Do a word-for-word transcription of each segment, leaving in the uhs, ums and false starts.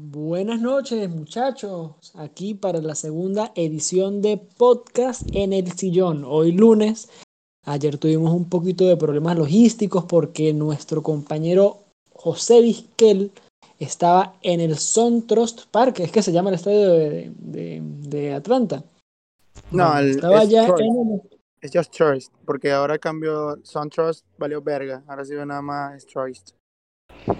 Buenas noches, muchachos, aquí para la segunda edición de Podcast en el Sillón, hoy lunes. Ayer tuvimos un poquito de problemas logísticos porque nuestro compañero José Vizquel estaba en el SunTrust Park, es que se llama el estadio de, de, de Atlanta. No, no el, estaba es ya en el... Es JustTrust, porque ahora cambió SunTrust, valió verga, ahora sirve nada más Trust.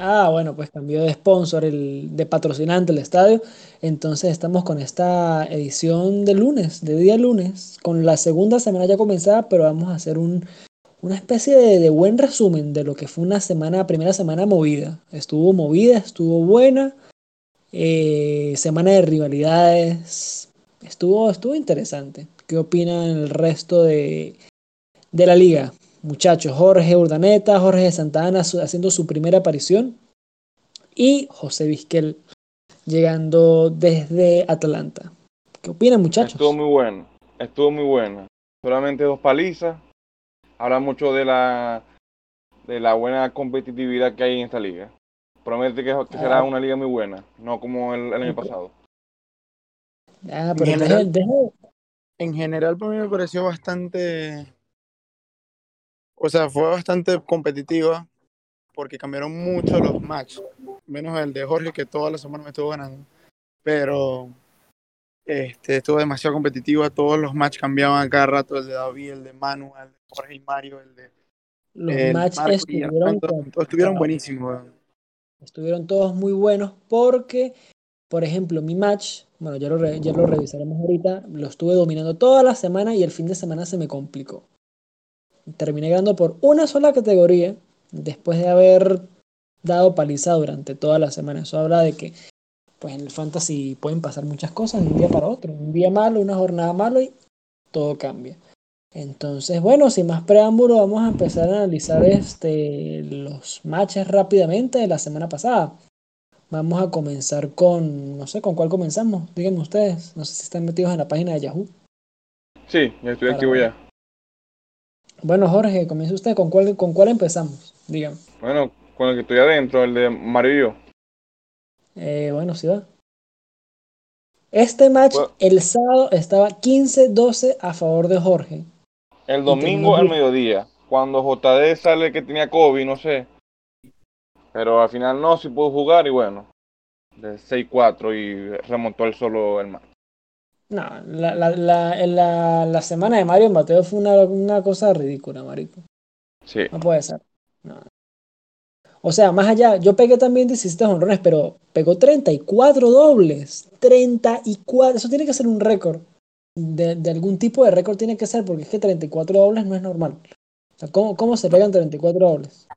Ah, bueno, pues cambió de sponsor, el, de patrocinante el estadio. Entonces estamos con esta edición de lunes, de día lunes, con la segunda semana ya comenzada, pero vamos a hacer un, una especie de, de buen resumen de lo que fue una semana, primera semana movida. Estuvo movida, estuvo buena, eh, semana de rivalidades, estuvo, estuvo interesante. ¿Qué opinan el resto de, de la liga? Muchachos, Jorge Urdaneta, Jorge Santana su, haciendo su primera aparición y José Vizquel llegando desde Atlanta. ¿Qué opinan, muchachos? Estuvo muy bueno, estuvo muy bueno. Solamente dos palizas. Habla mucho de la de la buena competitividad que hay en esta liga. Promete que, que ah. será una liga muy buena, no como el, el año pasado. Ah, pero en general, deje, deje. En general, para mí me pareció bastante... O sea, fue bastante competitiva porque cambiaron mucho los matches, menos el de Jorge que toda la semana me estuvo ganando, pero este, estuvo demasiado competitiva, todos los matches cambiaban a cada rato, el de David, el de Manu, el de Jorge y Mario, el de... Los el matches Marco, estuvieron... Todos, todos estuvieron buenísimos. Estuvieron todos muy buenos porque, por ejemplo, mi match, bueno, ya lo, re, ya lo revisaremos ahorita, lo estuve dominando toda la semana y el fin de semana se me complicó. Terminé ganando por una sola categoría después de haber dado paliza durante toda la semana. Eso habla de que pues en el fantasy pueden pasar muchas cosas de un día para otro. Un día malo, una jornada malo y todo cambia. Entonces, bueno, sin más preámbulo, vamos a empezar a analizar este, los matches rápidamente de la semana pasada. Vamos a comenzar con, no sé, ¿con cuál comenzamos? Díganme ustedes. No sé si están metidos en la página de Yahoo. Sí, ya estoy activo ya. Bueno, Jorge, comienza usted. ¿Con cuál, con cuál empezamos? Dígame. Bueno, con el que estoy adentro, el de Mario y yo. Eh, bueno, sí va. Este match, bueno, el sábado, estaba quince doce a favor de Jorge. El domingo al mediodía, cuando J D sale que tenía COVID, no sé. Pero al final no, sí pudo jugar y bueno, de seis cuatro y remontó el solo el match. No, la, la, la, la, la semana de Mario Mateo fue una, una cosa ridícula, marico. Sí. No puede ser. No. O sea, más allá, yo pegué también diecisiete jonrones, pero pegó treinta y cuatro dobles. treinta y cuatro, eso tiene que ser un récord. De, de algún tipo de récord tiene que ser, porque es que treinta y cuatro dobles no es normal. O sea, ¿cómo, cómo se pegan treinta y cuatro dobles?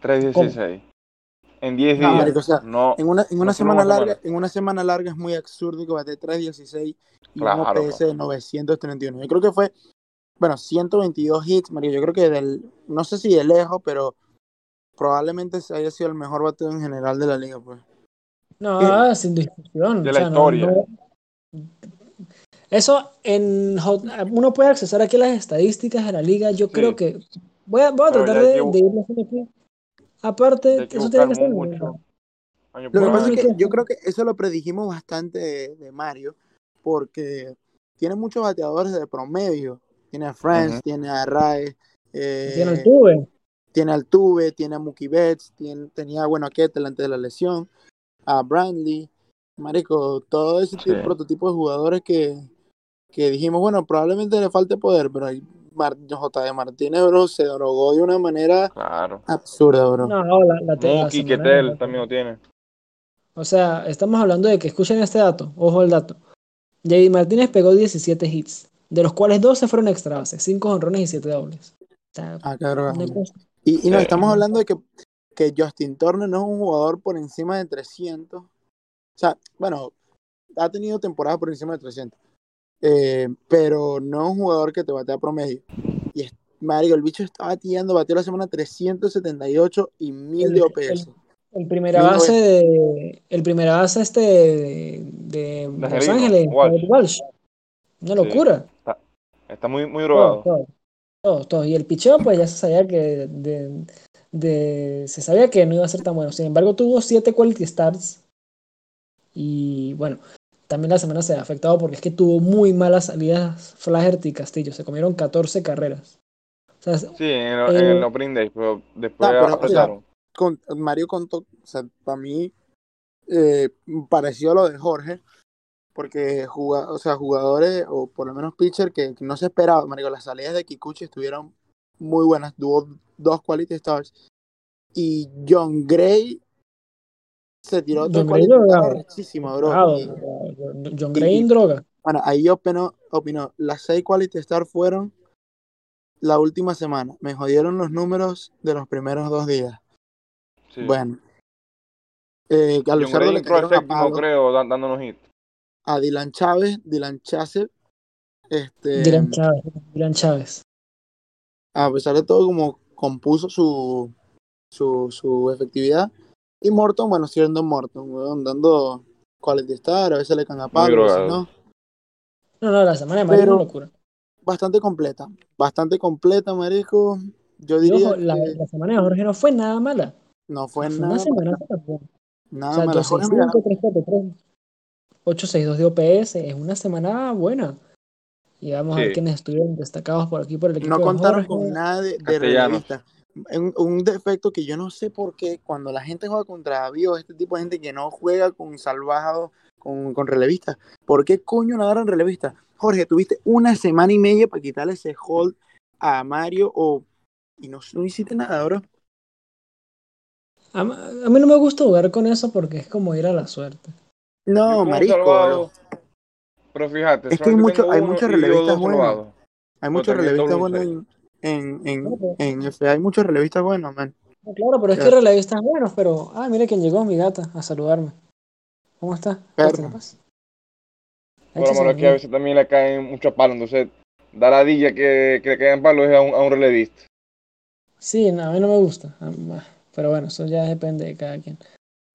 tres dieciséis. En diez días. No, marico, o sea, no, en una, en una no semana larga, en una semana larga es muy absurdo que bate tres dieciséis y claro, un O P S claro. de novecientos treinta y uno. Yo creo que fue, bueno, ciento veintidós hits, marico. Yo creo que del, no sé si de lejos, pero probablemente haya sido el mejor bateo en general de la liga, pues. No, sí. Sin discusión. De o sea, la historia. No, no... Eso en uno puede accesar aquí las estadísticas de la liga. Yo sí. creo que voy a, voy a tratar de, yo... de irlo haciendo aquí. Aparte, que eso tiene que ser mucho. Lo que pasa es que yo creo que eso lo predijimos bastante de, de Mario, porque tiene muchos bateadores de promedio. Tiene a Friends, uh-huh. tiene a Rae, eh, tiene al Tuve, tiene al Tuve, tiene a Mookie Betts, tiene, tenía bueno a Ketel antes de la lesión, a Brandley, marico, todo ese sí. tipo, prototipo de jugadores que, que dijimos, bueno, probablemente le falte poder, pero hay J D Martínez, bro, se drogó de una manera claro. absurda, bro. No, no, la, la tela. Mookie, Ketel también lo tiene. O sea, estamos hablando de que, escuchen este dato, ojo el dato. J D Martínez pegó diecisiete hits, de los cuales doce fueron extra bases, cinco jonrones y siete dobles. O sea, ah, claro. Y, y nos sí. estamos hablando de que, que Justin Turner no es un jugador por encima de trescientos. O sea, bueno, ha tenido temporadas por encima de trescientos. Eh, pero no es un jugador que te batea promedio. Y es, marico, el bicho está bateando, bateó la semana trescientos setenta y ocho y mil de O P S. El, el primera base de, el primera base este de, de Los Guerrico, Ángeles, Walsh. Walsh. Una locura. Sí, está, está muy, muy drogado. Todos, todos, todos. Y el picheo, pues ya se sabía que de, de, se sabía que no iba a ser tan bueno. Sin embargo, tuvo siete quality starts Y bueno, también la semana se ha afectado porque es que tuvo muy malas salidas Flaherty y Castillo. Se comieron catorce carreras. O sea, sí, en el, eh, en el opening day, pero después no, apresaron. Con, Mario contó, o sea, para mí eh, pareció lo de Jorge, porque jugad, o sea, jugadores, o por lo menos pitchers, que, que no se esperaba, Mario, las salidas de Kikuchi estuvieron muy buenas, tuvo dos quality starts, y John Gray se tiró dos quality starts, bro. Y, John Gray en droga. Bueno, ahí opinó, opinó, las seis quality starts fueron la última semana, me jodieron los números de los primeros dos días. Sí. Bueno, eh, a Lucero le quedaron a Pablo, creo, dándonos hit. A Dylan Chávez, Dylan Chávez, este, Dylan Chávez, Dylan Chávez. A pesar de todo, como compuso su su su efectividad. Y Morton, bueno, siendo Morton, weón, dando quality star, a veces le can a Pablo, si no. No, no, la semana de Mario es una locura. Bastante completa, bastante completa, marico. Yo diría. Ojo, la, que... la semana de Jorge no fue nada mala. No fue no nada. Fue una semana mala. Nada mala. O sea, ocho seis dos de O P S es una semana buena. Y vamos sí. a ver quiénes estuvieron destacados por aquí por el equipo. No contaron de con nada de, de relevista. Un, un defecto que yo no sé por qué cuando la gente juega contra avíos, este tipo de gente que no juega con salvajados, con, con relevistas. ¿Por qué coño nadaron relevistas? Jorge, tuviste una semana y media para quitarle ese hold a Mario o y no, no hiciste nada, bro. A, a mí no me gusta jugar con eso porque es como ir a la suerte. No, marico. Pero fíjate, es que hay muchos mucho relevistas buenos. Hay muchos relevistas buenos en, en, en, okay. en F. Hay muchos relevistas buenos, man. No, claro, pero es claro. que relevistas buenos, pero... Ah, mira quién llegó, mi gata, a saludarme. ¿Cómo está? Perro. Bueno, bueno, aquí a veces también le caen muchos palos, entonces da la dilla que, que le caen palos a un, a un relevista. Sí, no, a mí no me gusta. Pero bueno, eso ya depende de cada quien.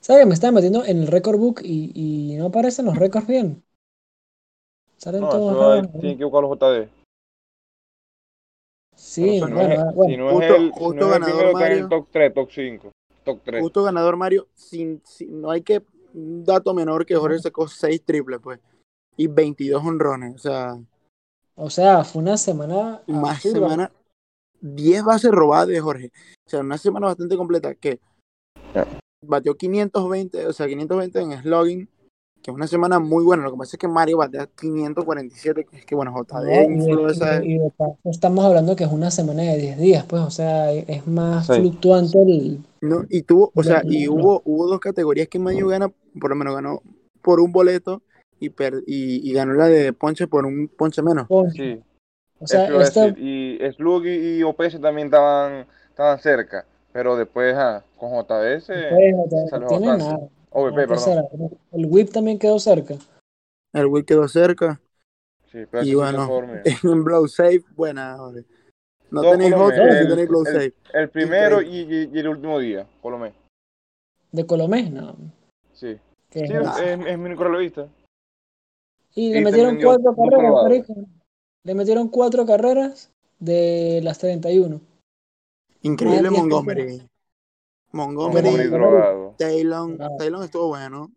¿Sabes que me están metiendo en el record book y, y no aparecen los récords bien? Salen no, todos raros. Tienen que buscar los J D. Sí, bueno, es, bueno. Si no justo, es el, justo si no ganador el Mario, el top tres, top cinco, top tres. Justo ganador Mario, sin, sin, no hay que... Un dato menor que Jorge sacó seis triples, pues. Y veintidós honrones, o sea... O sea, fue una semana... Más azul, semana... diez bases robadas de Jorge. O sea, una semana bastante completa que bateó quinientos veinte, o sea, quinientos veinte en slugging, que es una semana muy buena. Lo que pasa es que Mario batea quinientos cuarenta y siete, que es que, bueno, J D influencia. Y, y, y, y estamos hablando que es una semana de diez días, pues, o sea, es más sí. fluctuante el... No, y tuvo, o sea, y hubo, hubo dos categorías que Mario gana, por lo menos ganó por un boleto y, per, y, y ganó la de ponche por un ponche menos. Sí. O sea, esta... y Slug y O P S también estaban, estaban cerca, pero después ah, con J D S salió bastante. O V P, perdón. El W I P también quedó cerca. El W I P quedó cerca. Sí, pero y bueno, en Blow Safe, buena. Hombre. No Dos tenéis Colomé, Hot, no tenéis Blow el, Safe. El primero y, y, y el último día, Colomé. ¿De Colomé? No. Sí. Sí es, es, es mi relevista. Y le y metieron cuatro carreras, marico. Le metieron cuatro carreras de las treinta y uno. Increíble Montgomery. Montgomery. Montgomery drogado. Taylor, ah. Taylor estuvo bueno.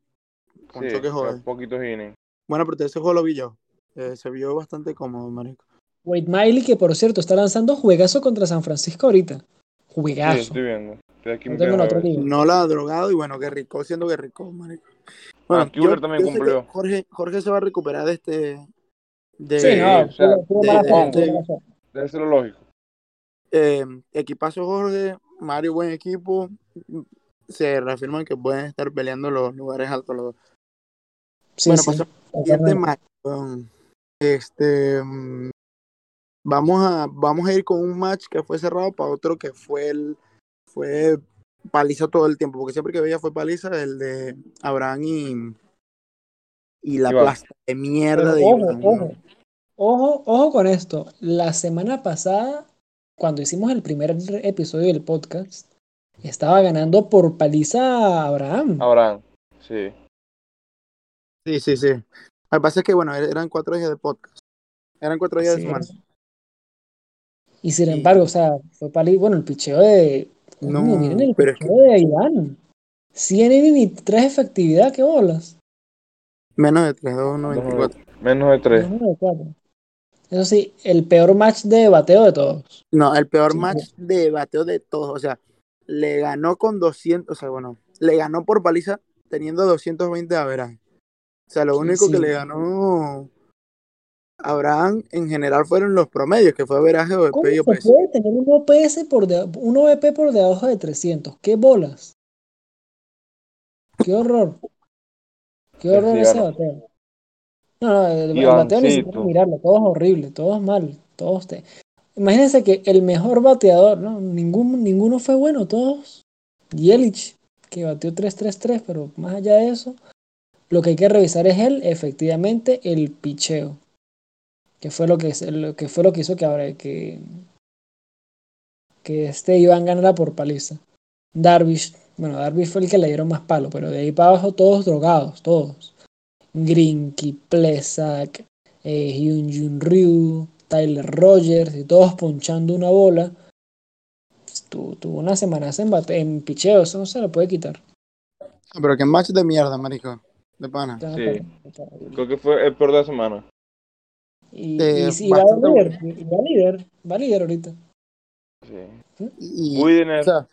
Con sí, choque joven. Poquitos innings. Bueno, pero ese juego lo vi yo. Eh, se vio bastante cómodo, marico. Wade Miley, que por cierto está lanzando juegazo contra San Francisco ahorita. Juegazo. Sí, estoy viendo. Estoy aquí no, tengo otro no la ha drogado y bueno, Guerrico siendo Guerrico, marico. Bueno, ah, yo, también yo cumplió. Jorge, Jorge se va a recuperar de este... De, sí, no, o sea, de, de, de, de, debe ser lo lógico. Eh, equipazo Jorge, Mario buen equipo, se reafirman que pueden estar peleando los lugares altos los dos. Sí, bueno, sí, pasamos al siguiente match. Este, vamos a vamos a ir con un match que fue cerrado para otro que fue el fue paliza todo el tiempo, porque siempre que veía fue paliza el de Abraham y y la plasta de mierda. Pero de ojo, ojo, ojo, ojo con esto. La semana pasada, cuando hicimos el primer episodio del podcast, estaba ganando por paliza a Abraham. Abraham, sí. Sí, sí, sí. Lo que pasa es que, bueno, eran cuatro días de podcast. Eran cuatro días sí. de semana. Y sin sí. embargo, o sea, fue paliza. Bueno, el picheo de... No, miren el picheo es que... de Iván. cien y tres efectividad, qué bolas. Menos de tres, dos noventa y cuatro. Menos de tres. Menos de cuatro. Eso sí, el peor match de bateo de todos. No, el peor sí, match no. de bateo de todos. O sea, le ganó con doscientos. O sea, bueno, le ganó por paliza teniendo doscientos veinte de averaje. O sea, lo único sí, sí. que le ganó a Abraham en general fueron los promedios, que fue averaje o O P S. ¿Cómo se puede tener un O P S por de, un O B P por debajo de trescientos? ¡Qué bolas! ¡Qué horror! ¡Qué horror ese bateo! No, no, el, el bateo ni siquiera mirarlo, todo es horrible, todo es mal, todos te... Imagínense que el mejor bateador, no, ningún, ninguno fue bueno, todos. Yelich, que bateó tres tres tres, pero más allá de eso, lo que hay que revisar es él, efectivamente, el picheo. Que fue lo que, lo que fue lo que hizo que ahora que, que este Iván ganara por paliza. Darvish, bueno, Darvish fue el que le dieron más palo, pero de ahí para abajo todos drogados, todos. Greinke, Plesac, eh, Hyun-Jun Ryu, Tyler Rogers y todos ponchando una bola. Tuvo tu, una semana en, bate, en picheo, eso no se lo puede quitar. Pero que match de mierda, marico. De pana. Sí. Creo que fue el peor de la semana. Y, eh, y sí, va líder, bueno. va líder, va líder ahorita. Sí. Y, Muy bien. O sea,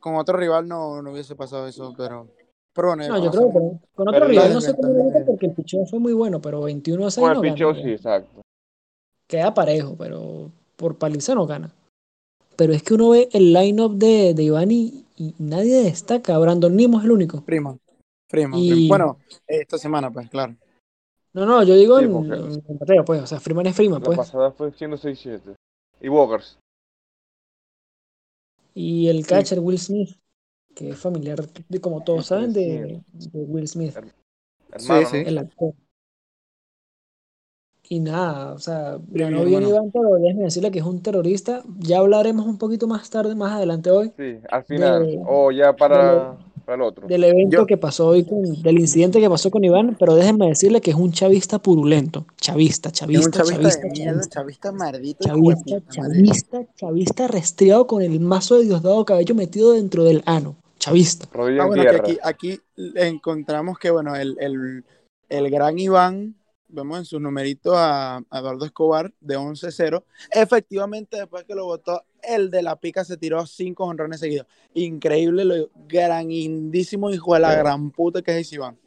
con otro rival no, no hubiese pasado eso, pero. Pero bueno, no, yo creo que un... con otro rival no sé cómo ahorita porque el picheo fue muy bueno, pero veintiuno a seis bueno, no gana. Con el picheo sí, exacto. Queda parejo, pero por paliza no gana. Pero es que uno ve el line-up de, de Iván y, y nadie destaca. Brandon Nimmo es el único. Primo, primo. Y... Bueno, esta semana, pues, claro. No, no, yo digo sí, en, en, en bateo, pues. O sea, Freeman es Freeman, pues. La pasada fue ciento seis siete. Y Walkers. Y el catcher, sí. Will Smith. Que es familiar, de, como todos saben, de, de Will Smith. Hermano, sí, sí. El actor. Y nada, o sea, ganó bien Iván, pero déjenme decirle que es un terrorista. Ya hablaremos un poquito más tarde, más adelante hoy. Sí, al final, o oh, ya para, de, para el otro. Del evento Yo. que pasó hoy, con, del incidente que pasó con Iván, pero déjenme decirle que es un chavista purulento. Chavista, chavista, chavista. Chavista, chavista, mierda, chavista maldito. Chavista, chavista, chavista restreado con el mazo de Diosdado Cabello metido dentro del ano. Chavista. Rodilla ah, bueno, que aquí, aquí encontramos que, bueno, el, el, el gran Iván, vemos en sus numeritos a, a Eduardo Escobar de once cero. Efectivamente, después que lo votó, el de la pica se tiró cinco jonrones seguidos. Increíble, lo grandísimo hijo de la sí. gran puta que es Iván.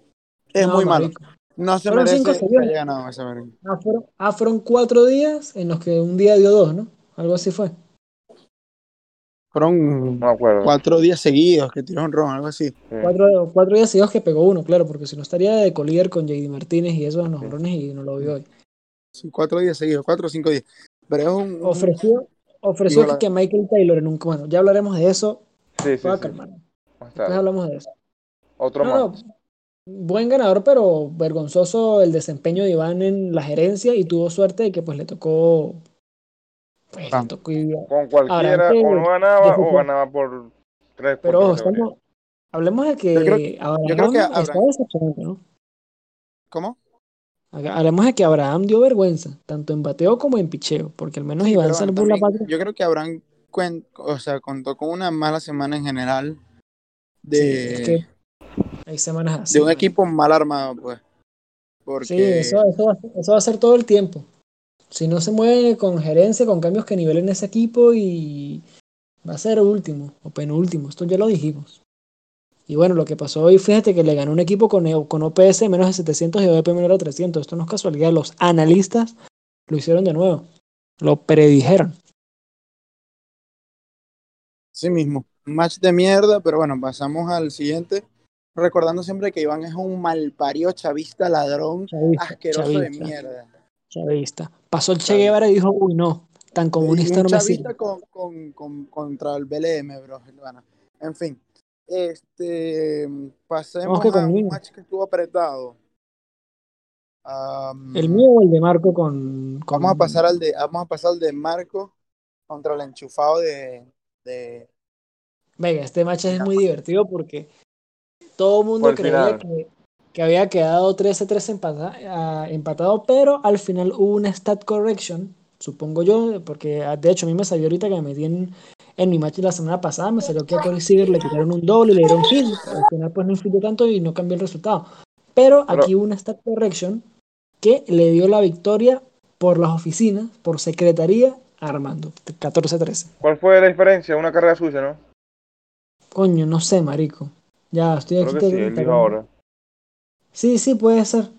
Es no, muy marico. malo. No se fueron merece cinco que haya ganado ese marico. Ah, fueron, ah, fueron cuatro días en los que un día dio dos, ¿no? Algo así fue. Fueron no cuatro días seguidos que tiró un ron, algo así. Sí. Cuatro, cuatro días seguidos que pegó uno, claro, porque si no estaría de colíder con J D Martínez y esos los sí. rones y no lo vio hoy. Sí, cuatro días seguidos, cuatro o cinco días. Pero es un, un... Ofreció, ofreció que, la... que Michael Taylor en un... Bueno, ya hablaremos de eso. Sí, sí, sí. Después hablamos de eso. Otro no, más. No, buen ganador, pero vergonzoso el desempeño de Iván en la gerencia y tuvo suerte de que pues le tocó... Pues, ah, con cualquiera Abrante, o no ganaba o ganaba por tres. Pero ojo, estamos, hablemos de que yo creo que, Abraham yo creo que Abraham, está decepcionante, ¿no? ¿Cómo? Hablemos de que Abraham dio vergüenza tanto en bateo como en picheo, porque al menos sí, Iván salvó la patria. Yo creo que Abraham cuen, o sea, contó con una mala semana en general de sí, es que hay semanas así, de un equipo mal armado, pues. Porque... Sí, eso, eso, va, eso va a ser todo el tiempo. Si no se mueve con gerencia, con cambios que nivelen ese equipo y va a ser último o penúltimo, esto ya lo dijimos. Y bueno, lo que pasó hoy, fíjate que le ganó un equipo con, con O P S menos de setecientos y O B P menos de trescientos, esto no es casualidad, los analistas lo hicieron de nuevo, lo predijeron. Sí mismo, match de mierda, pero bueno, pasamos al siguiente. Recordando siempre que Iván es un malparido chavista ladrón, chavista, asqueroso chavista. de mierda. Chavista. Pasó el Che Guevara y dijo, uy, no, tan comunista no me sirve. Chavista con, con, con, contra el B L M, bro. Bueno, en fin, este, pasemos a un match que estuvo apretado. Um, ¿El mío o el de Marco con, con...? Vamos a pasar al de, vamos a pasar al de Marco contra el enchufado de... de... Venga, este match es muy divertido porque todo el mundo creía que... que había quedado trece a tres empata, uh, empatado, pero al final hubo una stat correction, supongo yo, porque de hecho a mí me salió ahorita que me metí en, en mi match la semana pasada, me salió que a Corey Seager le quitaron un doble y le dieron hit, al final pues no influyó tanto y no cambió el resultado, Pero aquí hubo una stat correction que le dio la victoria por las oficinas, por secretaría, a Armando, catorce a trece. ¿Cuál fue la diferencia? Una carrera suya, ¿no? Coño, no sé, marico. Ya, estoy aquí. Creo que sí, él dijo ahora. Sí, sí, puede ser.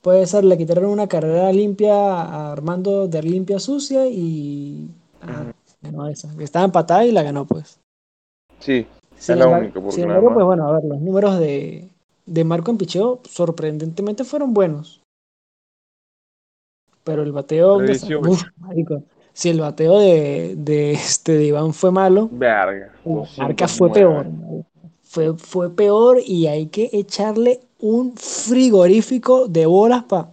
Puede ser, le quitaron una carrera limpia a Armando de limpia sucia y... Ah, ganó esa. Estaba empatada y la ganó, pues. Sí, es la única. Sin embargo, pues bueno, a ver, los números de, de Marco en picheo sorprendentemente fueron buenos. Pero el bateo... Uf, marico. Si el bateo de, de, este, de Iván fue malo, verga, Arca fue peor. Fue, fue peor y hay que echarle un frigorífico de bolas para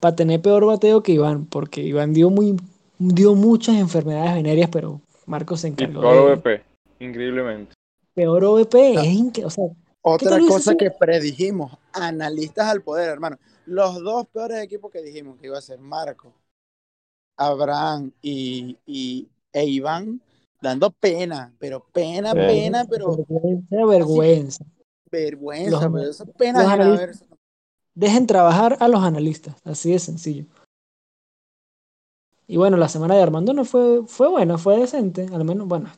pa tener peor bateo que Iván, porque Iván dio muy dio muchas enfermedades venéreas, pero Marcos se encargó. Y peor de, O V P, increíblemente. Peor O V P, no. Es increíble. O sea, otra cosa que predijimos, analistas al poder, hermano. Los dos peores equipos que dijimos que iba a ser Marcos, Abraham y, y e Iván, dando pena, pero pena, sí. pena, pero... Vergüenza, vergüenza. Vergüenza, los, pero esa pena... Analistas, dejen trabajar a los analistas, así de sencillo. Y bueno, la semana de Armando no fue fue buena, fue decente, al menos, bueno.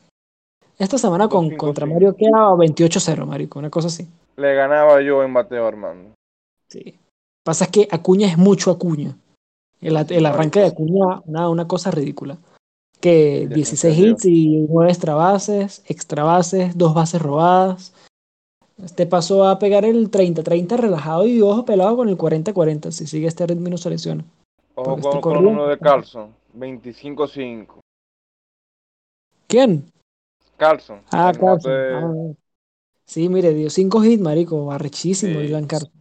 Esta semana con, cinco, contra cinco. Mario quedaba veintiocho cero, marico, una cosa así. Le ganaba yo en bateo a Armando. Sí. Pasa que Acuña es mucho Acuña. El, el arranque de Acuña, una, una cosa ridícula. Que dieciséis hits y nueve extra bases, extra bases, dos bases robadas. Este pasó a pegar el treinta treinta relajado y ojo pelado con el cuarenta cuarenta. Si sigue este ritmo no se lesiona. Ojo con, con uno de Carlson, veinticinco cinco. ¿Quién? Carlson. Ah, Carlson. De... Ah, sí, mire, dio cinco hits, marico, arrechísimo, sí. Dylan Carlson.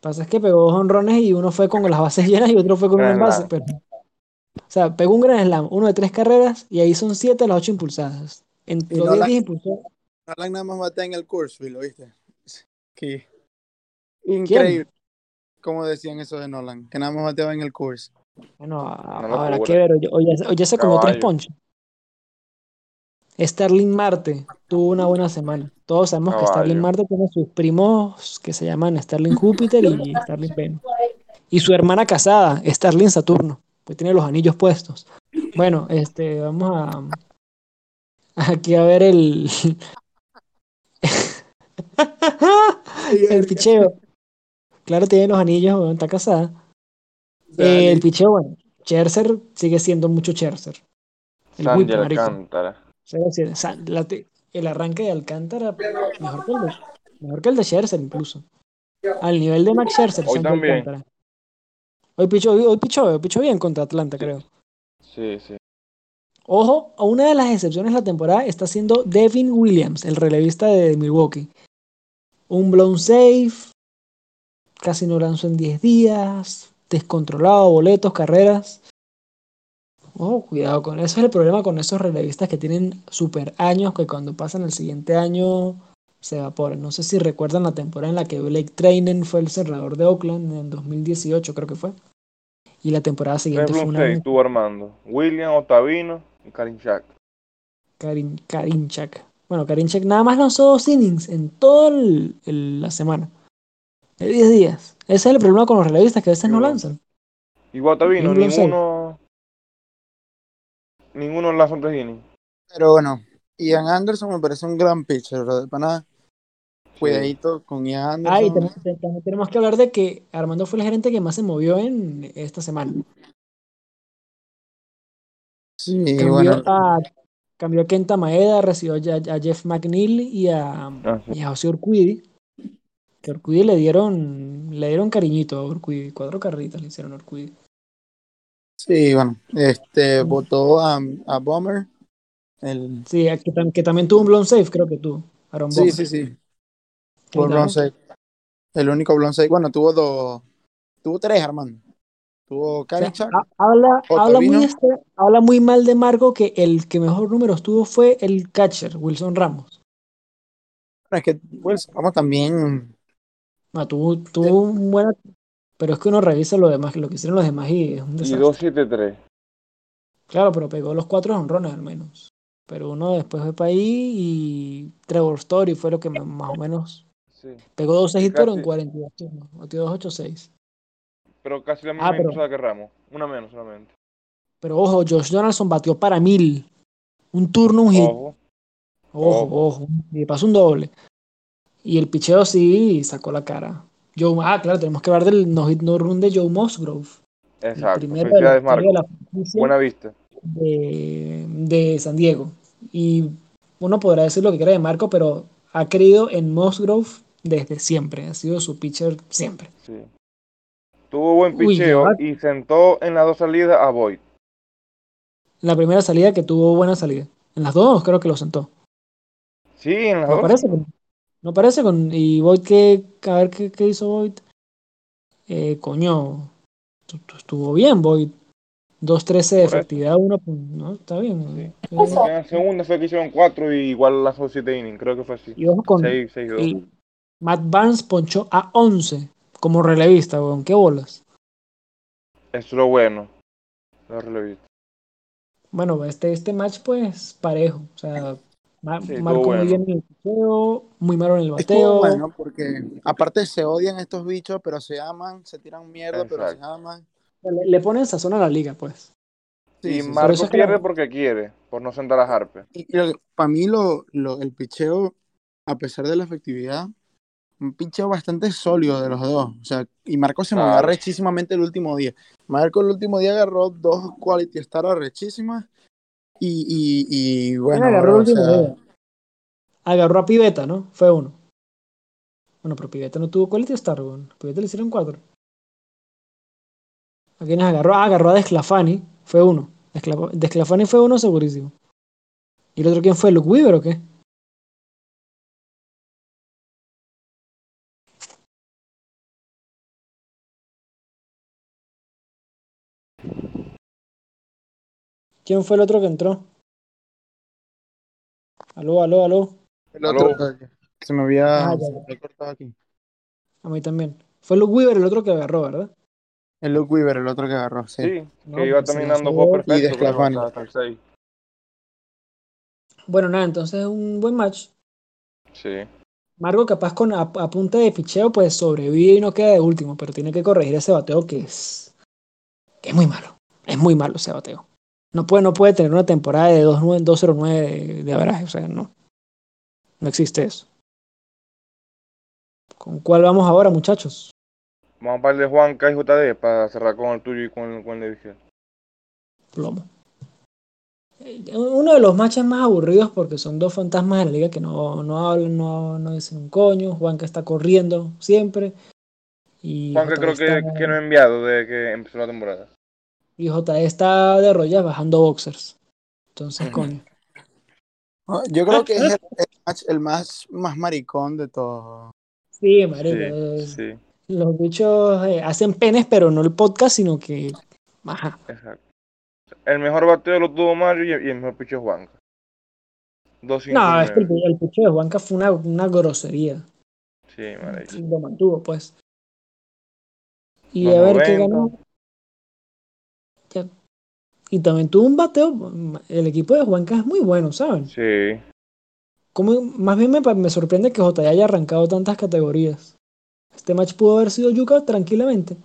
Pasa es que pegó dos honrones y uno fue con las bases llenas y otro fue con gran una base. Pero... O sea, pegó un gran slam, uno de tres carreras y ahí son siete de las ocho impulsadas. En los Nolan, diez impulsadas. Nolan nada más batea en el curso, ¿lo viste? Que... Increíble. ¿Quién? Como decían eso de Nolan, que nada más bateaba en el curso. Bueno, ahora qué ver, oye, se comió tres ponches. Starling Marte tuvo una buena semana. Todos sabemos Caballo. que Starling Marte tiene sus primos que se llaman Starling Júpiter y Starling Venus. Y su hermana casada, Starling Saturno, pues tiene los anillos puestos. Bueno, este, vamos a... Aquí a ver el... el picheo. Claro, tiene los anillos, bueno, está casada. Eh, el picheo, bueno, Scherzer sigue siendo mucho Scherzer. El Sandy Alcántara. El arranque de Alcántara mejor que el de, mejor que el de Scherzer incluso. Al nivel de Max Scherzer. Hoy también. Hoy pichó, hoy pichó, hoy pichó bien contra Atlanta, sí. creo. Sí, sí. Ojo, una de las excepciones de la temporada está siendo Devin Williams, el relevista de Milwaukee. Un blown save, casi no lanzó en diez días, descontrolado, boletos, carreras. Oh, cuidado con eso. Es el problema con esos relevistas que tienen super años que cuando pasan el siguiente año se evaporan. No sé si recuerdan la temporada en la que Blake Trainen fue el cerrador de Oakland en dos mil dieciocho, creo que fue. Y la temporada siguiente fue una... Tú, Armando. William, Ottavino y Karinchak. Karin, Karinchak. Bueno, Karinchak nada más lanzó dos innings en toda la semana. De diez días. Ese es el problema con los relevistas que a veces no lanzan. Y Ottavino, ninguno... Ninguno lanzó tres innings. Pero bueno, Ian Anderson me parece un gran pitcher, ¿verdad? Para nada. Cuidadito sí. con Ian Anderson. Ah, y también, también tenemos que hablar de que Armando fue el gerente que más se movió en esta semana. Sí, cambió bueno. A, cambió a Kenta Maeda, recibió a, a Jeff McNeil y a, ah, sí. y a José Urquidy. Que a Urquidy le dieron, le dieron cariñito a Urquidy. Cuatro carritas le hicieron a Urquidy. Sí, bueno, este, votó a, a Bomber. El... Sí, que, que también tuvo un blown save, creo que tuvo. Aaron Bomber. Sí, sí, sí. Tuvo blown save. El único blown save. Bueno, tuvo dos. Tuvo tres, Armando. Tuvo Karinchak. O sea, habla, habla, muy este, habla muy mal de Marco que el que mejor números tuvo fue el catcher, Wilson Ramos. Bueno, es que Wilson Ramos también. No, tuvo, tuvo sí. un buen. Pero es que uno revisa lo demás, lo que hicieron los demás y es un desastre. Y dos siete tres. Claro, pero pegó los cuatro jonrones al menos. Pero uno después fue para ahí y Trevor Story fue lo que más o menos Sí. Pegó doce hits, pero en cuarenta y dos turnos. veintidós ocho seis. Pero casi la misma ah, pero... que Ramos. Una menos solamente. Pero ojo, Josh Donaldson batió para mil. Un turno, un hit. Ojo, ojo. ojo. Y pasó un doble. Y el picheo sí sacó la cara. Joe, ah, claro, tenemos que hablar del no hit no run de Joe Musgrove. Exacto. Felicidades, Marco. Buena vista. De, de San Diego. Y uno podrá decir lo que quiera de Marco, pero ha creído en Musgrove desde siempre. Ha sido su pitcher siempre. Sí. Tuvo buen picheo. Uy, y sentó en las dos salidas a Void. La primera salida que tuvo buena salida. En las dos creo que lo sentó. Sí, en las no dos. Parece con, no parece con... Y Void que... A ver qué, qué hizo Void. Eh, coño. Estuvo bien Void. dos trece de efectividad, uno. No, está bien. Sí. En la segunda fue que hicieron cuatro y igual las siete innings. Creo que fue así. Y ojo con seis, seis, dos. Matt Barnes ponchó a once como relevista, weón. ¿Qué bolas? Es lo bueno. Lo relevista. Bueno, este, este match, pues, parejo. O sea, mar, sí, Marco bueno. Muy bien en el bateo, muy malo en el bateo. Es bueno, porque aparte se odian estos bichos, pero se aman, se tiran mierda, exacto, pero se aman. Le, le ponen sazón a la liga, pues. Sí, y Marco por es que pierde la... porque quiere, por no sentar a Harper. Y, y para mí lo, lo, el picheo, a pesar de la efectividad, un picheo bastante sólido de los dos. O sea, y Marco se ah. movió rechísimamente el último día. Marco el último día agarró dos quality stars arrechísimas. Y, y, y bueno, bueno agarró, bro, el último sea... día. Agarró a Piveta, ¿no? Fue uno. Bueno, pero Piveta no tuvo quality star, bueno. Piveta le hicieron cuatro. ¿A quiénes agarró? Ah, agarró a Desclafani. Fue uno. Desclaf- Desclafani fue uno segurísimo. ¿Y el otro quién fue? ¿Luke Weaver o qué? ¿Quién fue el otro que entró? Aló, aló, aló. El otro. ¿Aló? Se me había ah, cortado aquí. A mí también. Fue Luke Weaver el otro que agarró, ¿verdad? El Luke Weaver, el otro que agarró, sí. Sí, no, que iba terminando sí, juego perfecto. Y Desclafani. Bueno, nada, entonces un buen match. Sí. Marco, capaz con a, a punta de picheo, pues sobrevive y no queda de último, pero tiene que corregir ese bateo que es... que es muy malo. Es muy malo ese bateo. No puede, no puede tener una temporada de dos cero nueve de, de averaje, o sea, no. No existe eso. ¿Con cuál vamos ahora, muchachos? Vamos para el de Juanca y J D para cerrar con el tuyo y con, con el de Vizquel. Plomo. Uno de los matches más aburridos porque son dos fantasmas de la liga que no, no hablan, no, no dicen un coño. Juanca está corriendo siempre. Y Juanca J D creo que, está... que no ha enviado desde que empezó la temporada. Y J D está de rollas bajando boxers. Entonces, uh-huh. coño. Yo creo que es el, el match el más, más maricón de todos. Sí, marico. Sí, sí. Los bichos eh, hacen penes, pero no el podcast, sino que... Ajá. Exacto. El mejor bateo lo tuvo Mario y el mejor picho es Juanca. No, es que el, el picho de Juanca fue una, una grosería. Sí, marico. Lo mantuvo, pues. Y Nos a ver noventa. Qué ganó. Y también tuvo un bateo. El equipo de Juanca es muy bueno, ¿saben? Sí. Como, más bien me, me sorprende que J D haya arrancado tantas categorías. Este match pudo haber sido yuca tranquilamente.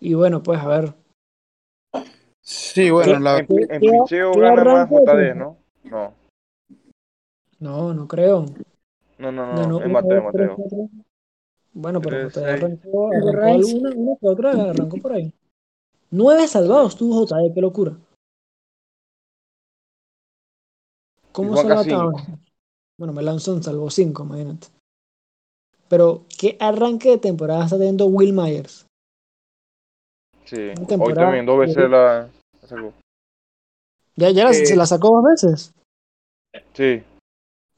Y bueno, pues a ver. Sí, bueno, la... en, en picheo gana más J D, ¿no? No. No, no creo. No, no, no. no, no en bateo, en bateo. Bueno, pero J D arrancó, arrancó una, una que otra, arrancó por ahí. Nueve salvados tuvo J D, qué locura. ¿Cómo salva ahora? Bueno, Melanson salvó cinco, imagínate. Pero, ¿qué arranque de temporada está teniendo Will Myers? Sí, hoy también dos veces la, la sacó. ¿Ya, ya eh. la, se la sacó dos veces? Sí.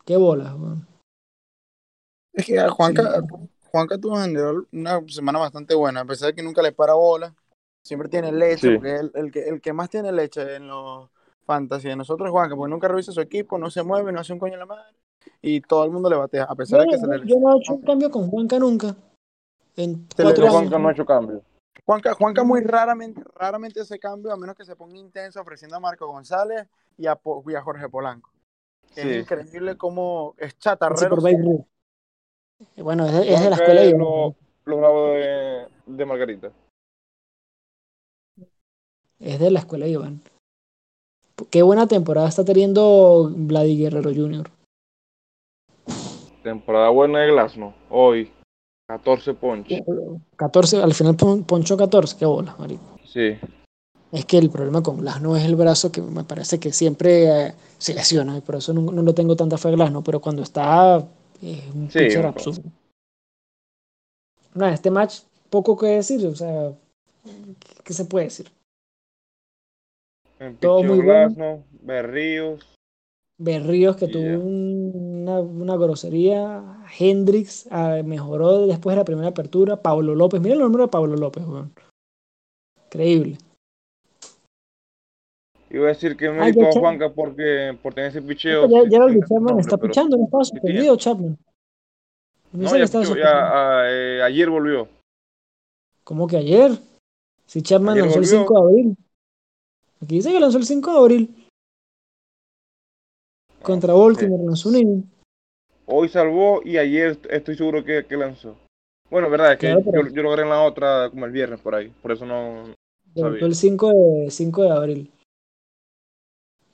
Qué bolas, Juan. Es que Juanca... Sí. Juanca tuvo en general una semana bastante buena, a pesar de que nunca le para bola, siempre tiene leche, sí. Porque el, el, que, el que más tiene leche en los fantasy de nosotros es Juanca, porque nunca revisa su equipo, no se mueve, no hace un coño en la madre, y todo el mundo le batea, a pesar yo, de que yo, se le... Yo no he hecho un cambio con Juanca nunca. En cuatro años. Juanca no ha hecho cambio. Juanca, Juanca muy raramente, raramente ese cambio, a menos que se ponga intenso ofreciendo a Marco González y a, y a Jorge Polanco. Sí. Es increíble cómo es chatarrero. Sí, bueno, es, es de las peleas. Los lo bravos de, de Margarita. Es de la escuela Iván. Qué buena temporada está teniendo Vladi Guerrero junior Temporada buena de Glasno. Hoy, catorce ponches. catorce, al final poncho catorce. Qué bola, marico. Sí. Es que el problema con Glasno es el brazo, que me parece que siempre eh, se lesiona. Y por eso no, no lo tengo tanta fe a Glasno. Pero cuando está, es un sí, pitcher absurdo. No, en este match, poco que decir. O sea, ¿qué, qué se puede decir? Todo muy bueno. Berríos. Berríos que yeah. tuvo una, una grosería. Hendrix ah, mejoró después de la primera apertura. Pablo López. Mira el nombre de Pablo López, weón. Increíble. Iba a decir que me Ay, a Juanca porque por tener ese picheo. Ya, ya lo vi, Chapman está pichando, no estaba suspendido, Chapman. No, no ya pichó, ya, a, eh, ayer volvió. ¿Cómo que ayer? Si Chapman lanzó el cinco de abril. Aquí dice que lanzó el cinco de abril. Contra Baltimore lanzó un inning. Hoy salvó y ayer estoy seguro que, que lanzó. Bueno, verdad, es que claro, yo, yo logré en la otra como el viernes por ahí. Por eso no sabía. El cinco de abril.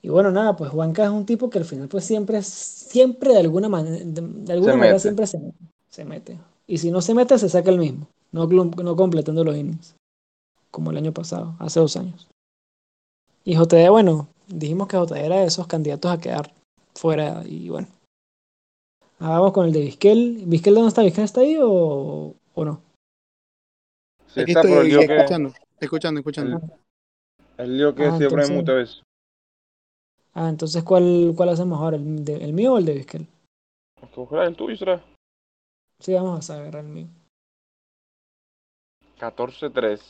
Y bueno, nada, pues Juanca es un tipo que al final pues siempre, siempre de alguna, man- de, de alguna manera mete. siempre se mete, se mete. Y si no se mete, se saca el mismo. No, no completando los innings. Como el año pasado, hace dos años. Y J D, bueno, dijimos que J D era de esos candidatos a quedar fuera, y bueno. Ahora vamos con el de Vizquel. ¿Vizquel dónde está? ¿Vizquel está ahí o, o no? Sí, está, estoy, pero el lío que... Escuchando, escuchando, escuchando. El, el lío que ah, se pone muchas veces. Ah, entonces, ¿cuál, cuál hacemos ahora? ¿El, de, el mío o el de Vizquel? ¿El tuyo será? Sí, vamos a saber el mío. catorce tres.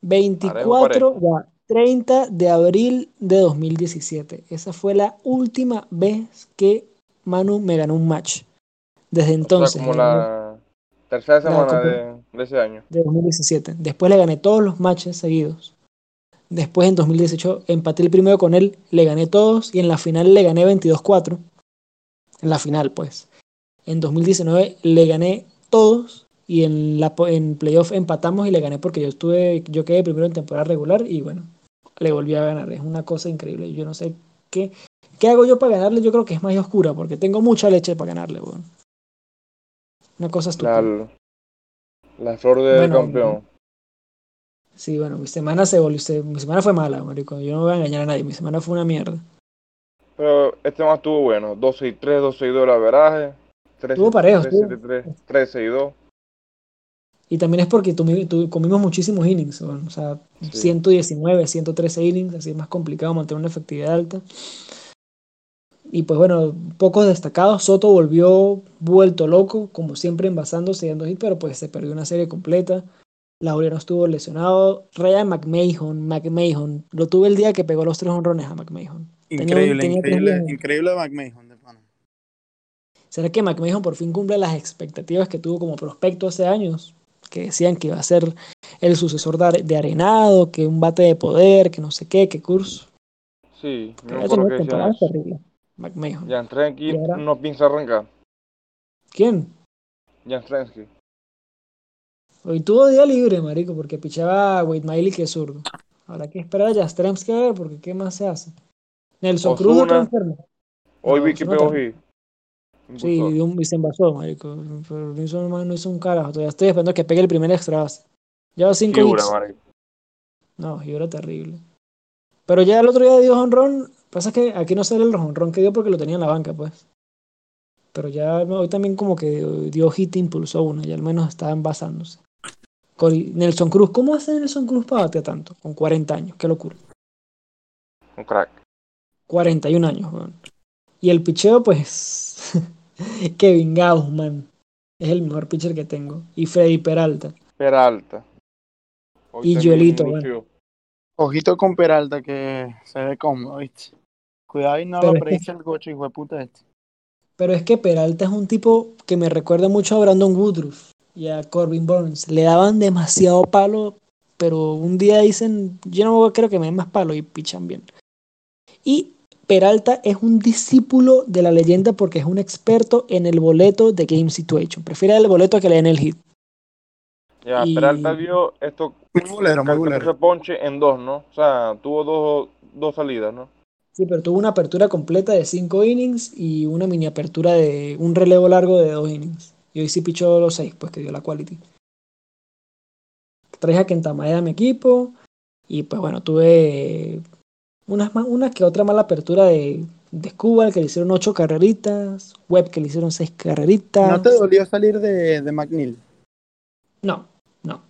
veinticuatro, ya. treinta de abril de dos mil diecisiete. Esa fue la última vez que Manu me ganó un match. Desde entonces. O sea, como la tercera semana de, de ese año. De dos mil diecisiete. Después le gané todos los matches seguidos. Después en dos mil dieciocho empaté el primero con él. Le gané todos. Y en la final le gané veintidós cuatro. En la final, pues. En dos mil diecinueve le gané todos. Y en la en playoff empatamos y le gané porque yo estuve yo quedé primero en temporada regular y bueno, le volví a ganar. Es una cosa increíble. Yo no sé qué qué hago yo para ganarle. Yo creo que es magia oscura porque tengo mucha leche para ganarle. Bueno. Una cosa estúpida. La, la flor del bueno, campeón. Sí, bueno, mi semana se volvió, se, mi semana fue mala, marico. Yo no voy a engañar a nadie. Mi semana fue una mierda. Pero este más estuvo bueno. doce y tres, doce y dos la veraje. Estuvo parejo. trece y tres, trece y dos. Y también es porque tú, tú, comimos muchísimos innings, bueno, o sea, sí. ciento diecinueve, ciento trece innings, así es más complicado mantener una efectividad alta. Y pues bueno, pocos destacados. Soto volvió vuelto loco, como siempre envasándose y dando hit, pero pues se perdió una serie completa. Laureano estuvo lesionado. Ryan McMahon, McMahon, lo tuve el día que pegó los tres honrones a McMahon. Increíble, tenía, increíble, tenía increíble McMahon. ¿Será que McMahon por fin cumple las expectativas que tuvo como prospecto hace años? Que decían que iba a ser el sucesor de Arenado, que un bate de poder, que no sé qué, que curso. Sí, no me acuerdo que terrible. McMahon. Jan Trensky no piensa arrancar. ¿Quién? Jan Trensky. Hoy tuvo día libre, marico, porque pichaba a Wade Miley, que es zurdo. Ahora hay que esperar a Jan Trensky a ver, porque ¿qué más se hace? Nelson Cruz no está enfermo. Hoy vi que pegó G. Sí, y, un, y se envasó, marico. Pero no hizo, no hizo un carajo. Todavía estoy esperando que pegue el primer extra base. Lleva cinco hits. No, y era terrible. Pero ya el otro día dio jonrón. Pasa que aquí no sale el jonrón que dio porque lo tenía en la banca, pues. Pero ya no, hoy también como que dio hit, impulsó uno. Y al menos estaba envasándose. Con Nelson Cruz. ¿Cómo hace Nelson Cruz para batear tanto? Con cuarenta años. Qué locura. Un crack. cuarenta y un años, weón. Y el picheo, pues, Kevin Gausman es el mejor pitcher que tengo. Y Freddy Peralta. Peralta. Hoy y Yolito, bueno. Ojito con Peralta, que se ve cómodo, ¿viste? Cuidado y no lo aprecia el gocho, hijo de puta este. Pero es que Peralta es un tipo que me recuerda mucho a Brandon Woodruff. y a Corbin Burnes le daban demasiado palo, pero un día dicen, yo no creo que me den más palo, y pichan bien. Y Peralta es un discípulo de la leyenda porque es un experto en el boleto de Game Situation. Prefiere el boleto a que le den el hit. Ya, y... Peralta vio esto. Muy bolero, muy bolero. Ponche en dos, ¿no? O sea, tuvo dos, dos salidas, ¿no? Sí, pero tuvo una apertura completa de cinco innings y una mini apertura de un relevo largo de dos innings. Y hoy sí pichó los seis, pues que dio la quality. Traje a Kenta Maeda a mi equipo y pues bueno, tuve... Una, una que otra mala apertura de, de Escobar, que le hicieron ocho carreritas. Webb, que le hicieron seis carreritas. ¿No te dolió salir de, de McNeil? No, no.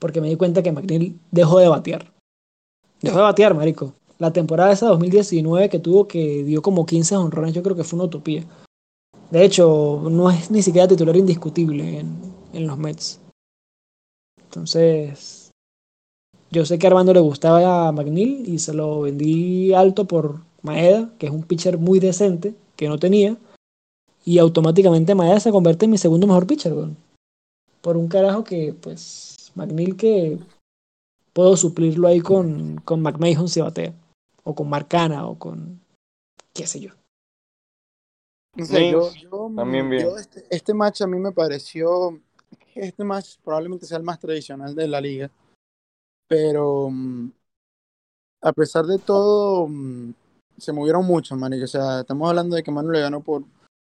Porque me di cuenta que McNeil dejó de batear. Dejó de batear, marico. La temporada esa dos mil diecinueve que tuvo, que dio como quince jonrones, yo creo que fue una utopía. De hecho, no es ni siquiera titular indiscutible en, en los Mets. Entonces... Yo sé que a Armando le gustaba a McNeil y se lo vendí alto por Maeda, que es un pitcher muy decente, que no tenía. Y automáticamente Maeda se convierte en mi segundo mejor pitcher, güey. Por un carajo que, pues, McNeil, que puedo suplirlo ahí con, con McMahon si batea. O con Marcana, o con... qué sé yo. No sé, sí, yo, yo, también bien. Yo este, este match a mí me pareció... Este match probablemente sea el más tradicional de la liga. Pero um, a pesar de todo, um, se movieron muchos, manico. O sea, estamos hablando de que Manu le ganó por,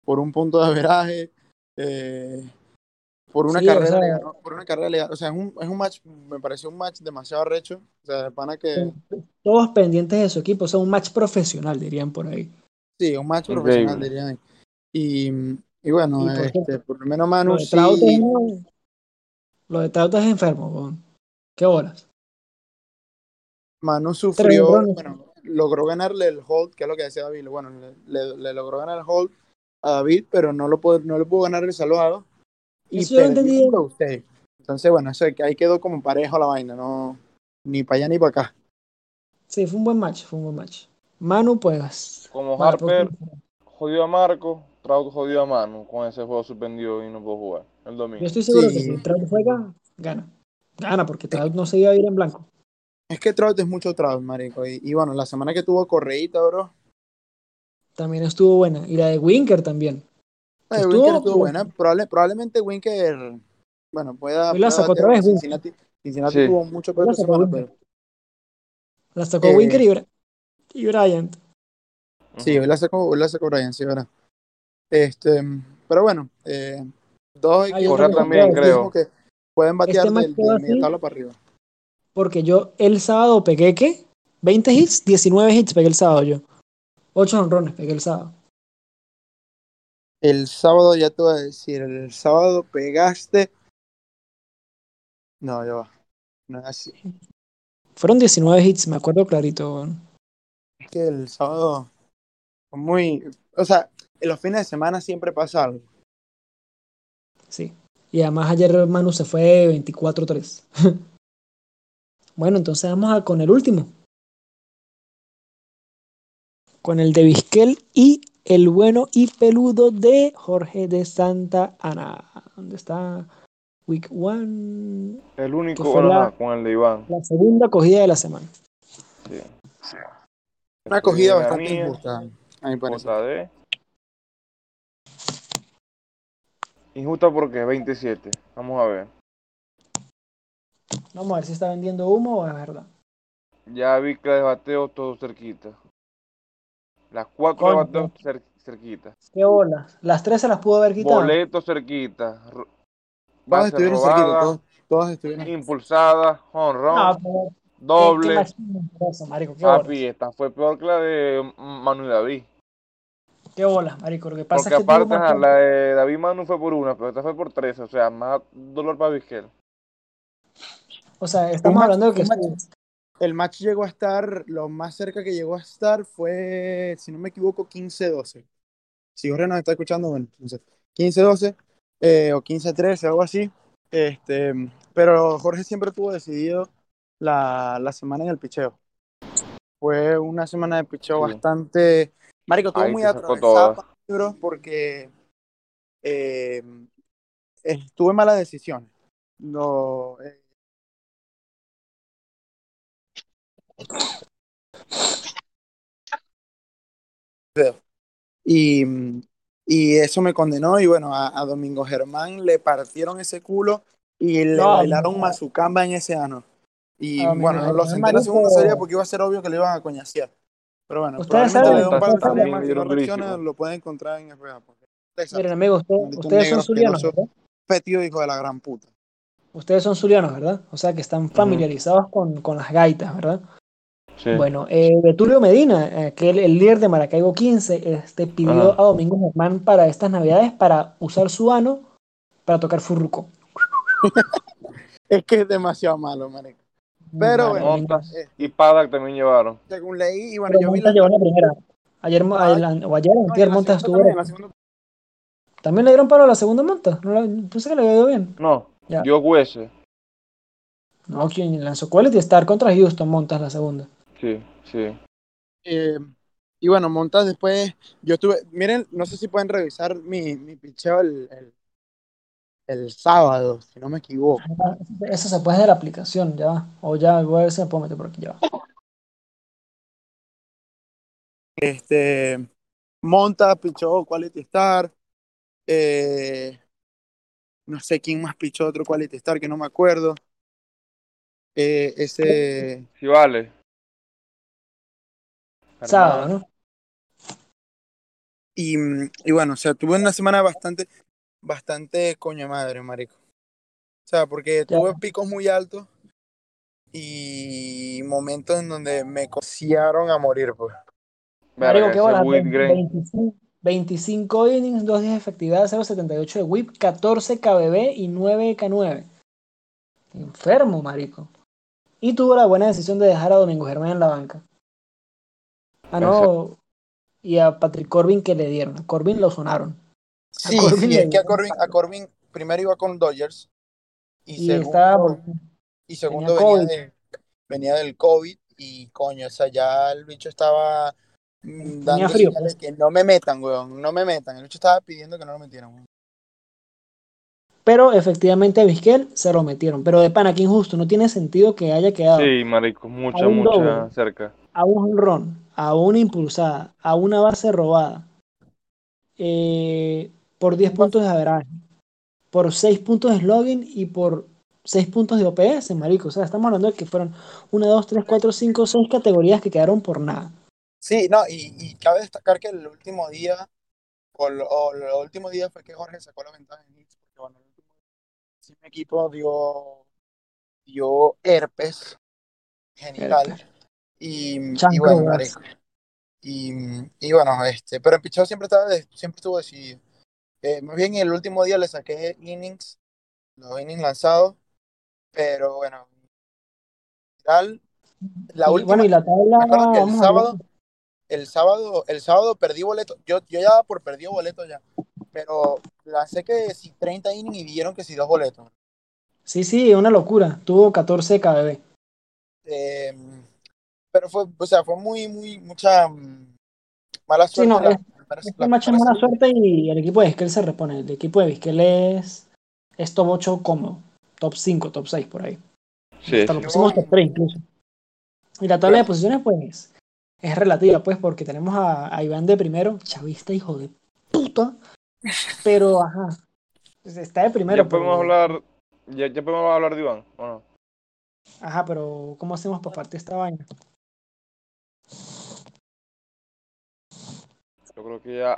por un punto de averaje, eh, por una sí, carrera o sea, le ganó, por una carrera legal. O sea, es un, es un match, me pareció un match demasiado arrecho. O sea, de pana que... Todos pendientes de su equipo, o sea, un match profesional, dirían por ahí. Sí, un match okay. profesional, dirían. Y, y bueno, ¿Y este, por, por lo menos Manu... Lo de Trauta sí... es... es enfermo, con ¿qué horas? Manu sufrió, bueno, logró ganarle el hold, que es lo que decía David, bueno, le, le, le logró ganar el hold a David, pero no lo pudo, no le pudo ganar el salvado. Y eso yo entendí. Entonces, bueno, eso ahí quedó como parejo la vaina, no ni para allá ni para acá. Sí, fue un buen match, fue un buen match. Manu, pues... Como Harper jodió a Marco, Trout jodió a Manu, con ese juego suspendido y no pudo jugar el domingo. Yo estoy seguro sí. que si Trout juega, gana. Gana, porque Trout no se iba a ir en blanco. Es que Trout es mucho Trout, marico. Y, y bueno, la semana que tuvo Correíta, bro. También estuvo buena. Y la de Winker también. La de estuvo, Winker estuvo buena. Probable, probablemente Winker, bueno, pueda... Hoy la sacó otra vez, Cincinnati, Cincinnati sí. tuvo mucho peor esta semana, Winker. pero... La sacó eh, Winker y, y Bryant. Sí, hoy la sacó, hoy la sacó Bryant, sí, verdad. Este, pero bueno, eh, dos equipos también, creo. Que pueden batear este del, del medio tabla para arriba. Porque yo el sábado pegué, ¿qué? veinte hits, diecinueve hits pegué el sábado yo. ocho honrones pegué el sábado. El sábado, ya te voy a decir, el sábado pegaste... No, ya va. No es así. Fueron diecinueve hits, me acuerdo clarito. Es que el sábado... Muy... O sea, en los fines de semana siempre pasa algo. Sí. Y además ayer Manu se fue veinticuatro tres. Bueno, entonces vamos a con el último. Con el de Vizquel y el bueno y peludo de Jorge de Santa Ana. ¿Dónde está? Week One. El único bueno, la, con el de Iván. La segunda cogida de la semana. Sí. Sí. Una cogida bastante injusta. A mi parecer. Injusta porque veintisiete. Vamos a ver. Vamos a ver si está vendiendo humo o es verdad. Ya vi que de bateo todo cerquita. Las cuatro de bateo cer- cerquita. ¿Qué bolas? Las tres se las pudo haber quitado. Boleto cerquita. Ro- todas estuvieron cerquita. Todas, todas estuvieron. Impulsada, jonrón, no, doble. Eso, marico, papi, esta fue peor que la de Manu y David. ¿Qué bolas, marico? Lo que pasa Porque es que aparte ajá, la de David Manu fue por una, pero esta fue por tres. O sea, más dolor para Vizquel. O sea, estamos match, hablando de que... El match, el match llegó a estar, lo más cerca que llegó a estar fue, si no me equivoco, quince doce. Si Jorge nos está escuchando, bueno, entonces quince doce eh, o quince trece, algo así. Este, pero Jorge siempre tuvo decidido la, la semana en el picheo. Fue una semana de picheo sí. bastante... Marico, estuvo muy atravesado, bro, porque... Eh, eh, tuve malas decisiones. No, eh. Y, y eso me condenó. Y bueno, a, a Domingo Germán le partieron ese culo y le no, bailaron no. mazucamba en ese ano. Y ah, bueno, no lo senté en la segunda serie porque iba a ser obvio que le iban a coñasear. Pero bueno, ustedes saben, le un par de problemas, si no reacciona, lo pueden encontrar en F B A. Miren, amigos, usted, ustedes son zulianos, no son petido hijo de la gran puta. Ustedes son zulianos, ¿verdad? O sea, que están familiarizados uh-huh. con, con las gaitas, ¿verdad? Sí. Bueno, eh, Betulio Medina, que el, el líder de Maracaibo quince, este, pidió uh-huh. a Domingo Germán para estas navidades para usar su ano para tocar furruco. Es que es demasiado malo, marico. Pero bueno, bueno y Paddock también llevaron. Según leí, y bueno, pero yo Montas vi la, la primera. Ayer, ah, el, o ayer, no, ayer Montas estuvo. También, segunda... también le dieron paro a la segunda Montas. No la, pensé que le había ido bien. No, ya. Dio Huese. No, quien lanzó Quality Star contra Houston Montas la segunda. Sí, sí. Eh, y bueno, Montas después. Yo estuve. Miren, no sé si pueden revisar mi, mi picheo el. el El sábado, si no me equivoco. Eso se puede de la aplicación, ya va. O ya, voy a ver si me puedo meter por aquí, ya va. Este, Monta, pichó Quality Star. Eh, no sé quién más pichó otro Quality Star que no me acuerdo. Eh, ese... Sí, vale. Sábado, ¿no? Y, y bueno, o sea, tuve una semana bastante... Bastante coño madre, marico. O sea, porque tuve ya. picos muy altos y momentos en donde me cociaron a morir, pues. Marico, qué bola. veinticinco innings, dos días de efectividad, cero punto setenta y ocho de whip, catorce K B B y nueve K nueve. Enfermo, marico. Y tuvo la buena decisión de dejar a Domingo Germán en la banca. Ah, no. Y a Patrick Corbin que le dieron. Corbin lo sonaron. Sí, sí, es que a Corbin, a Corbin primero iba con Dodgers y, y segundo, estaba, y segundo venía, de, venía del COVID y coño, o sea, ya el bicho estaba mm, dando frío, señales pues. Que no me metan, weón, no me metan, el bicho estaba pidiendo que no lo metieran, weón. Pero efectivamente a Vizquel se lo metieron, pero de pana, que injusto, no tiene sentido que haya quedado. Sí, marico, mucha, mucha doble, cerca. A un jonrón, a una impulsada, a una base robada. Eh, por diez puntos de averaje, por seis puntos de slogan y por seis puntos de O P S, marico. O sea, estamos hablando de que fueron una, dos, tres, cuatro, cinco, seis categorías que quedaron por nada. Sí, no, y, y cabe destacar que el último día, o el, o el último día fue que Jorge sacó la ventaja en hits, porque bueno, el último día, si mi equipo dio, dio herpes genital. Herpes. Y, y bueno, marico. Y, y bueno, este, pero el picheo siempre estaba de, siempre estuvo decidido. Eh, más bien el último día le saqué innings, los innings lanzados, pero bueno, tal, la última, bueno, y la tabla, no, el sábado, el sábado, el sábado perdí boleto, yo, yo ya por perdido boleto ya, pero lancé que si treinta innings y dieron que si dos boletos. Sí, sí, una locura, tuvo catorce K B B. Eh, Pero fue, o sea, fue muy, muy, mucha mala suerte. Sí, no, la, es, la, es la, mucha mala salida. Suerte y el equipo de Vizquel se repone. El equipo de Vizquel es, es top ocho cómodo. Top cinco, top seis, por ahí. Sí. Hasta sí, lo pusimos top tres incluso. Y la tabla pero... de posiciones, pues, es relativa, pues, porque tenemos a, a Iván de primero, chavista, hijo de puta. Pero, ajá, está de primero. Ya podemos porque... hablar, ya, ya podemos hablar de Iván, ¿o no? Ajá, pero ¿cómo hacemos para partir esta vaina? Yo creo que ya